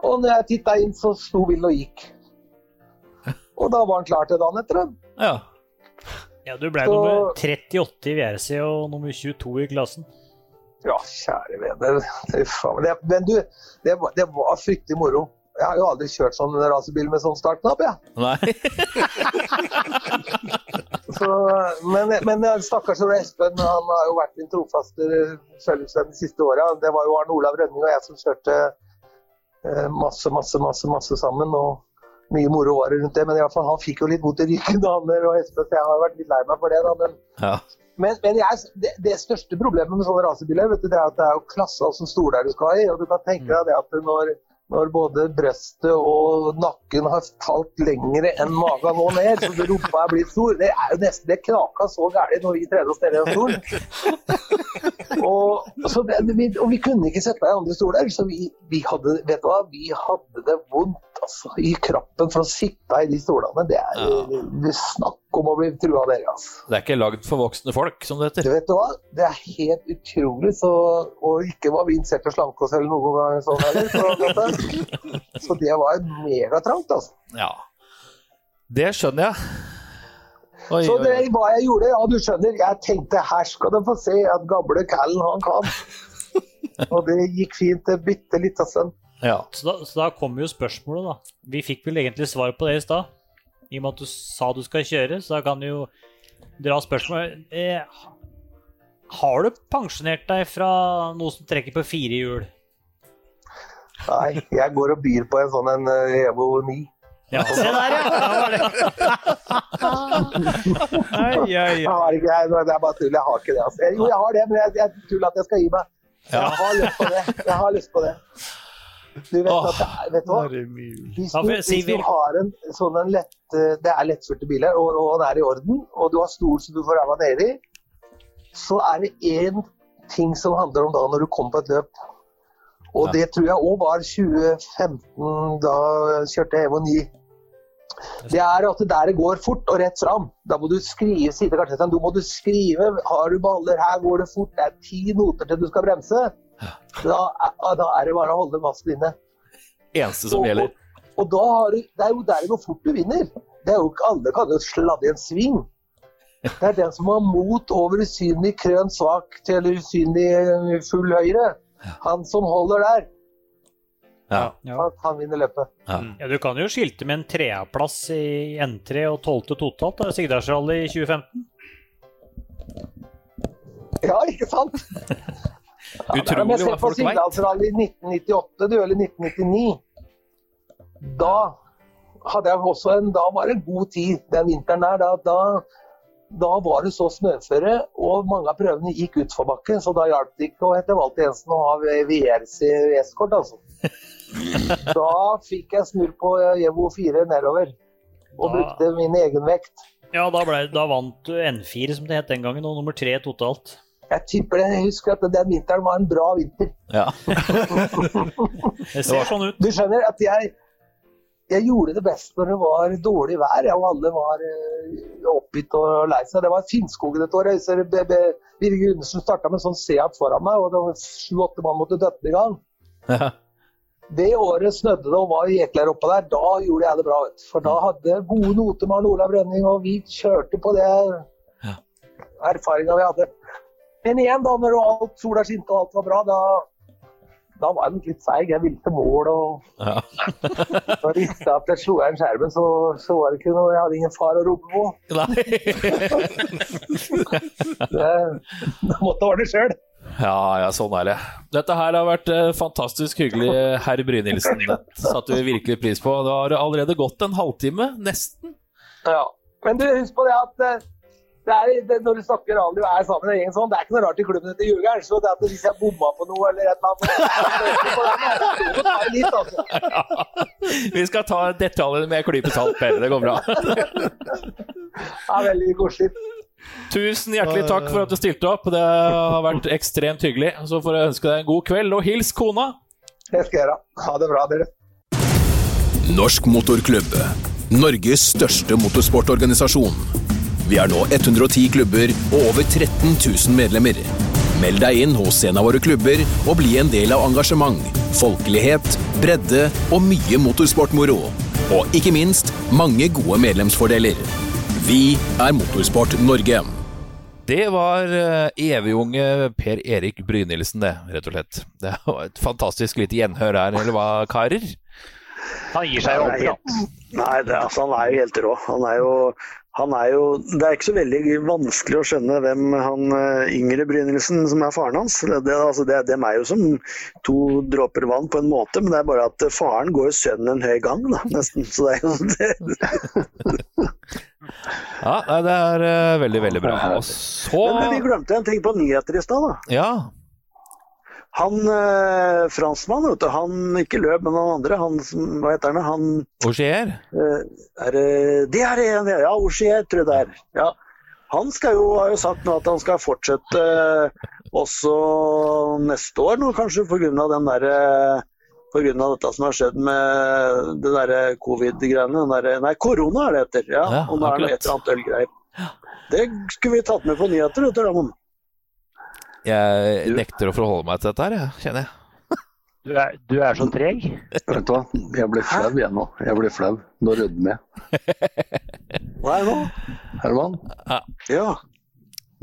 Og når jeg tittet inn så sto bilen og gikk. Og da var han klar til dagen etter den. Ja. Ja, du ble så... nummer trettiåtte I VRC og nummer tjueto I klassen. Ja, kjære venner. Men du, det var, det var fryktelig moro. Jeg har jo aldri kjørt sånn rasebil med sånn startknapp, jeg. Nei. Så, men, men stakkars og Espen, han har jo vært min trofaste følgesvenn de siste årene. Det var jo Arne Olav Rønning og jeg som kjørte masse, masse, masse, masse sammen, og mye moro var rundt det. Men I hvert fall, han fikk jo litt mot I ryggen, Daner og Espen, så jeg har vært litt lei meg for det. Da, men ja. men, men jeg, det, det største problemet med sånne rasebiler, vet du, det er at det er jo klasser som stor der du skal I, og du kan tenke deg det at når... Når både brøstet og nakken har falt lengre enn magen nå ned, så rumpa er blitt stor. Det er jo nesten det knaket så gærlig når vi tredde oss ned I en stol. Og, så, og vi kunne ikke sette meg I andre stoler, så vi, vi, hadde, vet du hva, vi hadde det vondt altså, I kroppen for å sitte I de stolene. Det er jo ja. Snakk om å bli trua dere. Altså. Det er ikke lagd for voksne folk, som det heter. Du vet du hva, det er helt utrolig, så, og ikke var vi innsett og slanke oss eller noen gang sånn heller, så dette. Så det var megatrangt altså. Ja, det skjønner jeg. Oi, så det var jeg gjorde, ja du skjønner, jeg tenkte her skal du få se at gamle Callen han kan. Og det gikk fint, det bytte litt av seg. Ja. Så da, så da kommer jo spørsmålet da. Vi fikk vel egentlig svar på det I sted. I og med at du sa du skal kjøre, så da kan du jo dra spørsmålet. Eh, har du pensjonert deg fra noe som trekker på fire hjul? Nei, jeg går og byr på en sånn en Evo nine. Ja, se der ja! Nei, ja, ja. Det er bare tull, jeg har ikke det. Altså. Jo, jeg har det, men jeg, jeg tuller at jeg skal gi meg. Jeg har lyst på det, jeg har lyst på det. Du vet at det er, vet du hva? Hvis du, hvis du har en sånn en lett, det er lettførte biler, og, og den er I orden, og du har stol som du får ræva ned I, så er det en ting som handler om da når du kommer på et løp. Og det tror jeg også var tjue femten, da kjørte jeg Evo nine. Det er at det der går fort og rett fram. Da må du skrive sidekartetten. Du må du skrive, har du baller, her går det fort, det er ti noter til du skal bremse. Da, da er det bare å holde masken inne. Eneste som og, gjelder. Og, og da har du, det er jo der hvor fort du vinner. Det er jo ikke alle kan jo sladde I en sving. Det er den som har mot over usynlig krønn svak til usynlig full høyre. Han som håller där. Ja. Han, han vinner löpet. Ja. Ja, du kan ju skilta med en treaplats I N tre och tolvte totalt där Sigdals Rally I tjue femten. Ja, inte sant? Utroligt vad folk vet. Sigdals Rally nitten nittioåtta, du eller nitten nittionio. Då hade jag också en då var det god tid den vintern där då då Da var det så snøføre, og mange av prøvene gikk ut for bakken, så da hjalp det ikke å hette Valter Jensen å ha V R C S-kort, altså. Da fikk jeg snurr på Evo fire nedover, og da... brukte min egen vekt. Ja, da, ble, da vant du N fire, som det het den gangen, og nummer tre totalt. Jeg tipper det, jeg husker at den vinteren var en bra vinter. Ja. Det ser sånn ut. Du skjønner at jeg... Jeg gjorde det best når det var dårlig vær, og alle var oppgitt og lei seg. Det var Finnskogen et år, jeg ser Birger Gundersen startet med en sånn Seat foran meg, og det var sju åtte mann måtte døtte I gang. Ja. Det året snødde det og var jekler oppe der, da gjorde jeg det bra, vet. For da hadde gode noter med Olav Brønning, og vi kjørte på det ja. Erfaringen vi hadde. Men igjen da, når alt sola skinte og alt var bra, da... Da var den litt seig, jeg ville til mål, og ja. Da ristet at jeg slo jeg en skjermen, så, så var det ikke noe, jeg hadde ingen far å rope på. Nei. Det, da måtte ordne selv. Ja, ja, sånn er det. Dette her har vært eh, fantastisk hyggelig, herr Brynildsen. Det satte vi virkelig pris på. Det har allerede gått en halvtime, nesten. Ja, men du, husk på det at... Eh, Det er, det, når du snakker rally og er sammen med en sånn, det er ikke noe rart I klubben etter Jørgen, så det er at hvis jeg bomma på noe eller et eller annet, ja. Vi skal ta detaljene med klypet alt bedre, det går bra. Ja, veldig koselig. Tusen hjertelig takk for at du stilte opp, det har vært ekstremt hyggelig, så får jeg ønske deg en god kveld, og hils kona. Det skal jeg gjøre. Ha det bra, dere. Norsk Motorklubb, Norges største motorsportorganisasjon. Vi er nå hundre og ti klubber og over tretten tusen medlemmer. Meld deg inn hos en av våre klubber og bli en del av engasjement, folkelighet, bredde og mye motorsportmoro. Og ikke minst mange gode medlemsfordeler. Vi er Motorsport Norge. Det var evigunge Per-Erik Brynildsen det, rett og slett. Det var et fantastisk lite gjenhør her, eller hva, karer? Han gir seg jo oppratt. Nei, det, altså, han er jo helt rå. Han er jo... Han er jo, det er ikke så veldig vanskelig å skjønne hvem han Yngre Brynildsen som er faren hans. Det, altså det, det er meg jo som to dråper vann på en måte, men det er bare at faren går sønnen en høy gang da, nesten. Så det er jo det. Ja, det er veldig, veldig bra. Så... Men vi glemte en ting på nyheter I sted da. Ja. Han, eh, fransmann, vet du, han ikke løp, men han andre, han, hva heter han, han... Ogier? Eh, er det, det er en, ja, Ogier, tror jeg det er. Ja. Han skal jo, har jo sagt nå at han skal fortsette eh, også neste år nå, kanskje på grunn av den der, på grunn av dette som har skjedd med den der covid-greiene, den der, nei, korona er det etter, ja, ja og nå er det et eller annet ølgreier. Det skulle vi tatt med på nyheter, vet du, Ramon. Jeg nekter å forholde meg til dette her, ja, kjenner jeg. Du er, du er så treg. Vet du hva? Jeg ble flau igjen nå. Jeg ble flau. Nå rødmer jeg. Hva er det nå? Herman? Ja.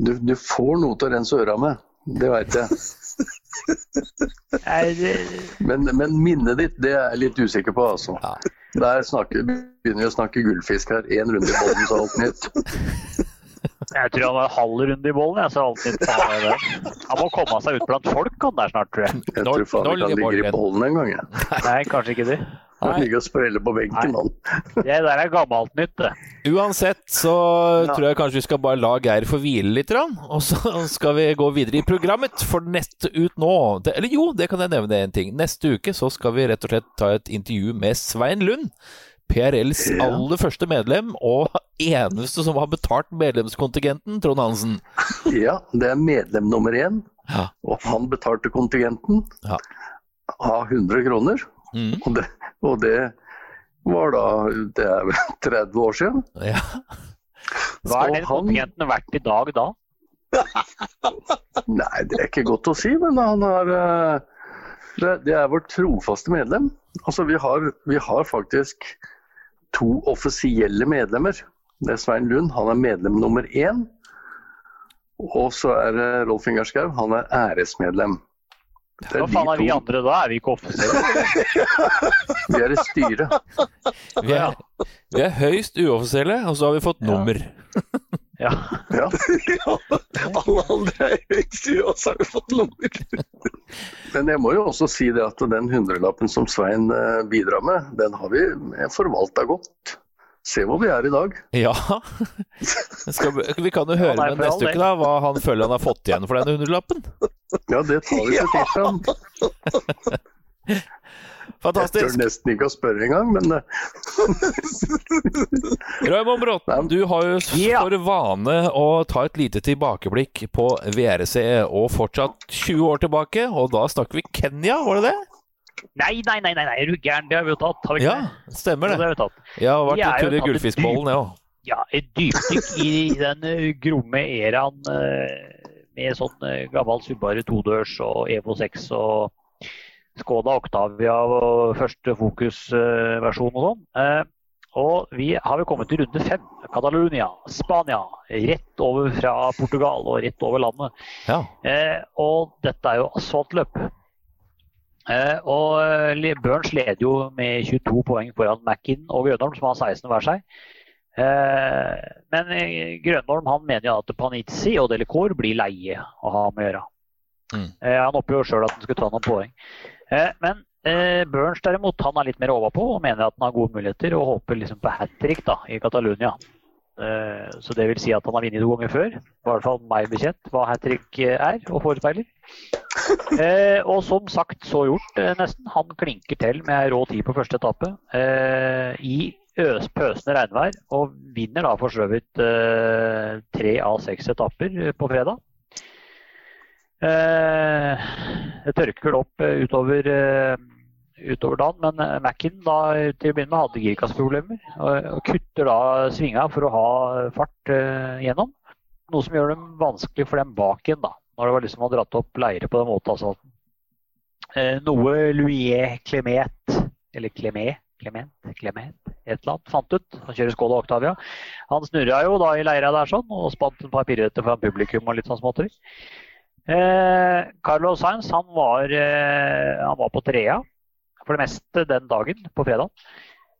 Du, du får noe til å rense øra med. Det vet jeg. men, men minnet ditt, det er jeg litt usikker på altså. Ja. Der snakker, begynner vi å snakke gullfisk her. En runde i bollen, så alt nytt. Jeg tror han var halv runde i bollen, jeg, så alt nytt. Han må komme seg ut blant folk, han der snart, tror jeg. Jeg tror faen ikke han ligger i bollen en gang. Ja. Nei, kanskje ikke det. Han ligger og spreller på benken, han. Det der er gammelt nytt, det. Uansett så ja. Tror jeg kanskje vi skal bare la Geir få hvile litt, og så skal vi gå videre i programmet for neste ut nå. Det, eller jo, det kan jeg nevne en ting. Neste uke så skal vi rett og slett ta et intervju med Svein Lund, P R Ls ja. Aller første medlem, og eneste som har betalt medlemskontingenten, Trond Hansen. Ja, det er medlem nummer en, ja. Og han betalte kontingenten ja. Av hundre kroner. Mm. Og, det, og det var da det er tretti år siden. Ja. Hva er den kontingenten verdt i dag da? Nei, det er ikke godt å si, men han har det er vårt trofaste medlem. Altså vi har vi har faktisk to offisielle medlemmer. Det er Svein Lund, han er medlem nummer en. Og så er det Rolf Ingerskau, han er æresmedlem. Hva faen er vi andre da? Er vi ikke offisielle? Vi er i styret. Vi er, vi er høyst uoffisielle, og så har vi fått nummer. Ja. Ja. Alle andre er høyst uoffisielle, og så har vi fått nummer. Men jeg må jo også si det at den hundrelappen som Svein bidrar med, den har vi forvaltet godt. Se hvor vi er i dag. Ja. Skal vi, vi kan jo høre ja, med neste uke da, hva han føler han har fått igjen for denne hundrelappen. Ja, det tar vi på tirsdag. Fantastisk. Jeg tør nesten ikke å spørre engang, men... Raymond Bråten, du har jo for vane å ta et lite tilbakeblikk på V R C og fortsatt tjue år tilbake, og da snakker vi Kenya, var det det? Nei, nei, nei, nei, nei, Ryggen, det har vi jo tatt, har vi ikke det? Ja, stemmer det. Det har vi tatt. Jeg har vært en tur i gullfiskbollen, ja. Ja, et dypdykk i den gromme eraen med sånn gammel Subaru todørs og Evo seks og Škoda Octavia og første fokusversjon og sånn. Og vi har jo kommet til runde fem, Katalonien, Spania, rett over fra Portugal og rett over landet. Ja. Og dette er jo asfaltløp. Uh, og Burns leder jo med tjueto poeng foran Mackin og Grönholm som har seksten hver seg uh, men Grönholm han mener jo at Panizzi og Delecour blir leie å ha med å gjøre mm. uh, han oppgjør selv at han skulle ta noen poeng uh, men uh, Burns derimot han er litt mer over på og mener at han har gode muligheter og håper liksom på hat-trick da, i Katalonia uh, så det vil si at han har vinnet to ganger før i hvert fall meg bekjent hva hat-trick er og forespeiler. Eh, og som sagt så gjort eh, nesten, han klinker til med rå tid på første etappe eh, i øs, pøsende regnvær og vinner da for så vidt eh, tre av seks etapper på fredag eh, det tørker opp eh, utover, eh, utover dagen men Mackin da til å begynne med hadde girkassproblemer og, og kutter da svinga for å ha fart eh, gjennom, noe som gjør dem vanskelig for dem bak igjen da når det var liksom å dratt opp leire på den måten asfalten. Eh, noe Louis Clement, eller Clement, Clement, Clement, et eller annet, fant ut. Han kjører Škoda Octavia. Han snurret jo da i leira der sånn, og spant en par piruetter fra publikum og litt sånn småtteri. Eh, Carlos Sainz, han var, eh, han var på trea, for det meste den dagen, på fredag.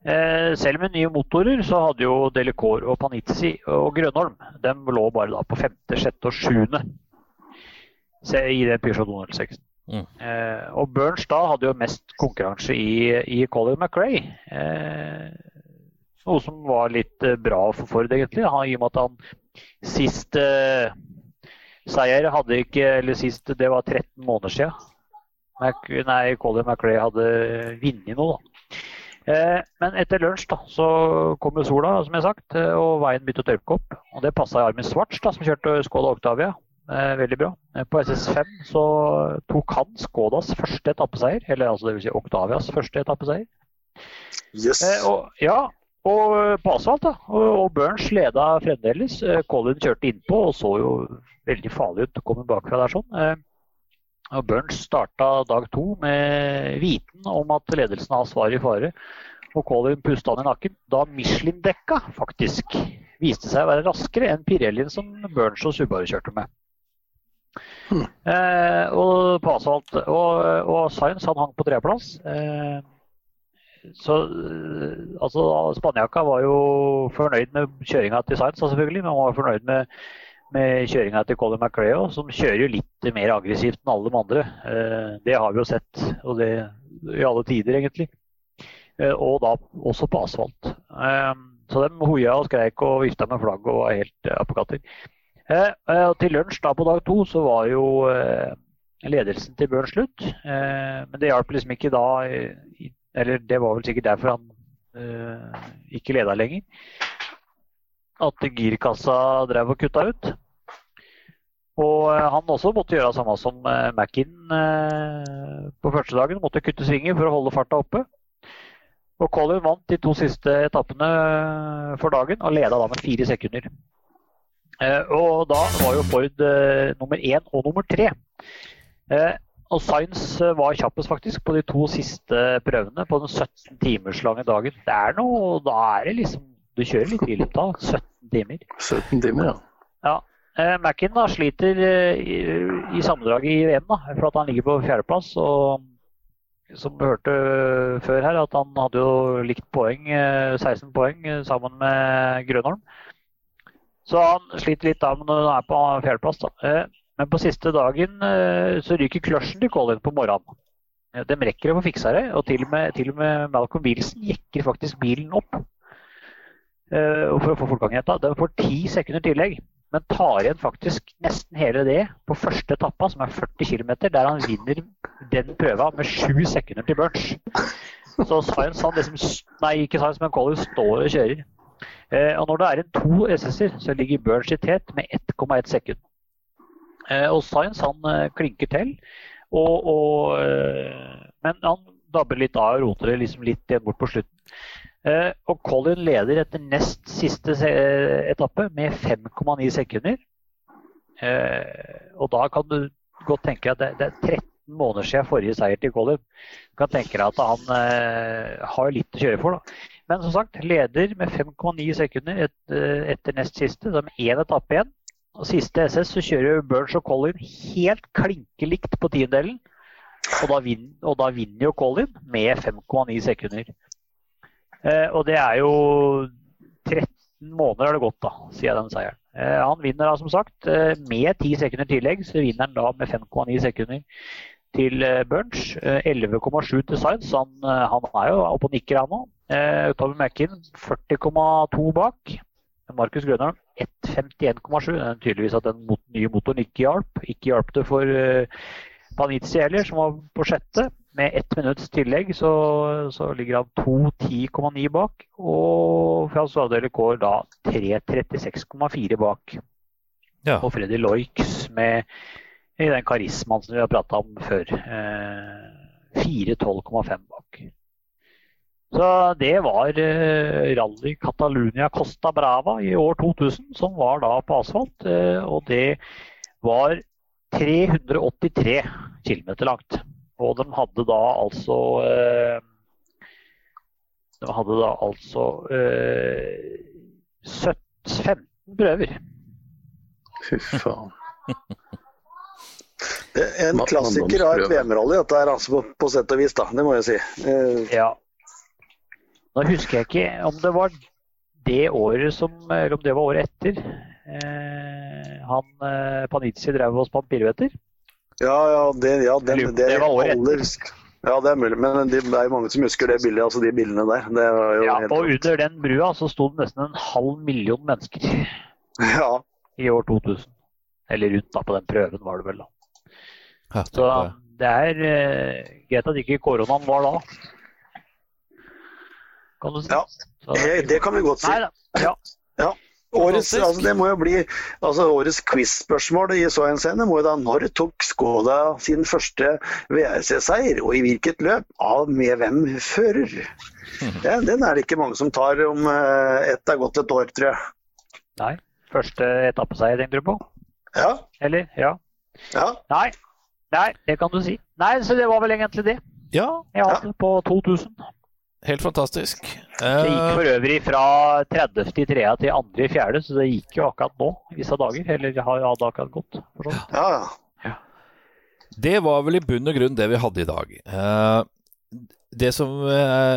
Eh, selv med nye motorer så hadde jo Delecour og Panizzi og Grönholm, de lå bare da på femte, sjette og sjuende. I det Peugeot to nul seks. Mm. Eh, og Burns da hadde jo mest konkurranse i, i Colin McRae. Eh, noe som var litt bra for Ford egentlig. Han, I og med at han sist eh, seier hadde ikke, eller sist, det var tretten måneder siden. Mac, nei, Colin McRae hadde vinnet noe da. Eh, men etter lunsj da, så kom jo sola, som jeg sagt, og veien begynte å tørke opp. Og det passet i Armin Schwartz da, som kjørte Škoda Octavia. Eh, veldig bra. På S S fem så tok han Škodas første etappeseier, eller altså det vil si Octavias første etappeseier. Yes. Eh, og, ja, og på asfalt da, og, og Burns leda fremdeles. Eh, Colin kjørte innpå og så jo veldig farlig ut å komme bakfra der sånn. Eh, og Burns startet dag to med viten om at ledelsen av var i fare, og Colin pustet han i nakken. Da Michelin-dekka faktisk viste seg å være raskere enn Pirellin som Burns og Subaru kjørte med. Mm. Eh, og på asfalt og, og Sainz han hang på treplass eh, så altså Spanjakka var jo fornøyd med kjøringen til Sainz selvfølgelig, men han var fornøyd med, med kjøringen til Colin McRae også, som kjører jo litt mer aggressivt enn alle de andre eh, det har vi jo sett og det, I alle tider egentlig eh, og da også på asfalt eh, så de hoja og skrek og vifta med flagg og var helt eh, apekatter Eh, eh, til lunsj da på dag to så var jo eh, ledelsen til Burns slutt eh, men det hjalp liksom ikke da i, eller det var vel sikkert derfor han eh, ikke ledet lenger at girkassa drev og kutta ut og eh, han også måtte gjøre det samme som eh, Mackin eh, på første dagen måtte kutte svinger for å holde farta oppe og Colin vant de to siste etappene for dagen og ledet da med fire sekunder Eh, og da var jo Ford eh, nummer en og nummer tre eh, og Sainz var kjappest faktisk på de to siste prøvene på den sytten timers lange dagen det er noe, og da er det liksom du kjører litt i løpet av sytten timer sytten timer, ja, ja. Eh, Mackin da sliter eh, i, i sammendraget i VM da for at han ligger på fjerdeplass og som vi hørte før her at han hadde jo likt poeng eh, seksten poeng eh, sammen med Grönholm Så han sliter litt da når han er på fjerdeplass da. Men på siste dagen så ryker kløsjen til Colin på morgenen. De rekker å få fiksa det, og til og med, til og med Malcolm Wilson jekker faktisk bilen opp for å få fortgang i dette. De får ti sekunder tillegg, men tar igjen faktisk nesten hele det på første etappa, som er førti kilometer, der han vinner den prøva med sju sekunder til Burns. Så Sainz, han liksom, nei ikke Sainz, men Colin står og kjører. Eh, og når det er en to S S-er så ligger Burns i tet med ett komma ett sekund eh, og Sainz han eh, klinker til og, og, eh, men han dabber litt av og roter det liksom litt igjen bort på slutten eh, og Colin leder etter nest siste se- etappe med fem komma ni sekunder eh, og da kan du godt tenke at det, det er tretten måneder siden forrige seier til Colin du kan tenke deg at han eh, har litt å kjøre for da Men som sagt, leder med fem komma ni sekunder et, etter nest siste, som en etappe igjen. Og siste SS så kjører Burns og Colin helt klinkelikt på tiendelen. Og da, vin, og da vinner jo Colin med fem komma ni sekunder. Eh, og det er jo tretten måneder er det gått da, sier den seieren. Eh, han vinner da som sagt med ti sekunder tillegg, så vinner han da med fem komma ni sekunder til Burns. elleve komma sju til Sainz, så han, han er jo oppe og nikker her nå. Eh, Tommy Mackin førti komma to bak Markus Grönholm ett femtien komma sju tydeligvis at den mot, nye motoren ikke hjalp ikke hjalp det for eh, Panizzi heller som var på sjette med ett minutts tillegg så, så ligger han to ti komma ni bak og François Delecour da tre trettiseks komma fire bak ja. Og Freddy Loix med i den karismaen som vi har pratet om før eh, fire tolv komma fem bak Så det var eh, Rally Catalunya Costa Brava i år to tusen som var da på asfalt eh, og det var tre hundre og åttitre kilometer langt og de hadde da altså eh, de hadde da altså eh, femten prøver Fy faen En klassiker av et VM-rally dette er altså på, på sett og vis da, det må jeg si eh. Ja Nå husker jeg ikke om det var det året som, eller om det var året etter, eh, han, eh, Panizzi drev oss på piruetter. Ja, ja, det, ja, den, det, det, det var året aller, etter. Ja, det er mulig, men det er mange som husker det bildet, altså de bildene der. Det var jo ja, helt og klart. Under den brua så stod nesten en halv million mennesker ja. I år to tusen. Eller rundt da, på den prøven var det vel da. Ja, det så det er eh, greit at ikke koronaen var da. Kan si? Ja, det kan vi godt si. Ja. Ja. Årets, altså det må jo bli, altså årets quiz-spørsmål i så henseende må jo da når tok Škoda sin første WRC-seier og i hvilket løp av med hvem fører. Ja, den er det ikke mange som tar om ett er gått et år, tror jeg. Nei, første etappeseier tenkte du på? Ja. Eller? Ja. Ja. Nei, nei, det kan du si. Nei, så det var vel egentlig det. Ja. Jeg har hatt den på to tusen. Helt fantastisk. Det gikk for øvrig fra tredivte tredje til andre fjerde, så det gikk jo akkurat nå, i disse dager, eller har akkurat gått. Ja, Det var väl I bunn och grund det vi hade idag. Eh, det som eh,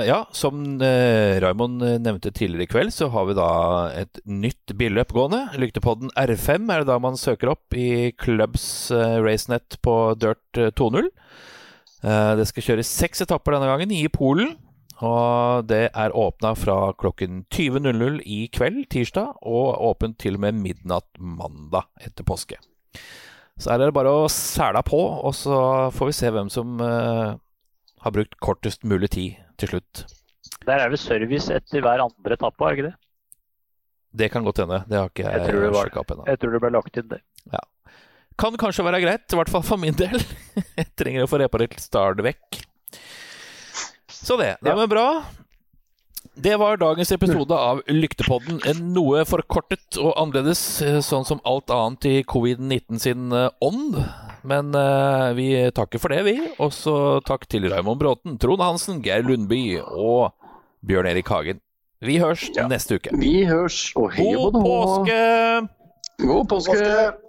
ja, som eh, Raymond nämnde tidigare ikväll så har vi då ett nytt billöp gående. Lyktepodden R fem är det där man söker upp I Clubs eh, racenet på Dirt two point oh. Eh, det ska köras sex etapper denna gången I Polen. Og det er åpnet fra klokken tjue I kveld, tirsdag, og åpent til og med midnatt mandag etter påske. Så er det bare å sæle på, og så får vi se hvem som uh, har brukt kortest mulig tid til slutt. Der er vel service etter hver andre etappe, er ikke det? Det kan godt hende, det har ikke jeg, jeg tror det var, sjekket opp ennå. Jeg tror det ble lagt inn det. Ja. Kan kanskje være greit, I hvert fall for min del. Jeg trenger å få reparert startet vekk. Så det, det var bra. Det var dagens episode av Lyktepodden, en noe forkortet og annerledes, sånn som alt annet I covid nitten sin ånd. Men uh, vi takker for det, vi. Og så takk til Raymond Bråten, Trond Hansen, Geir Lundby og Bjørn Erik Hagen. Vi hørs ja. Neste uke. Vi hørs, og hei og god påske! God påske! God påske!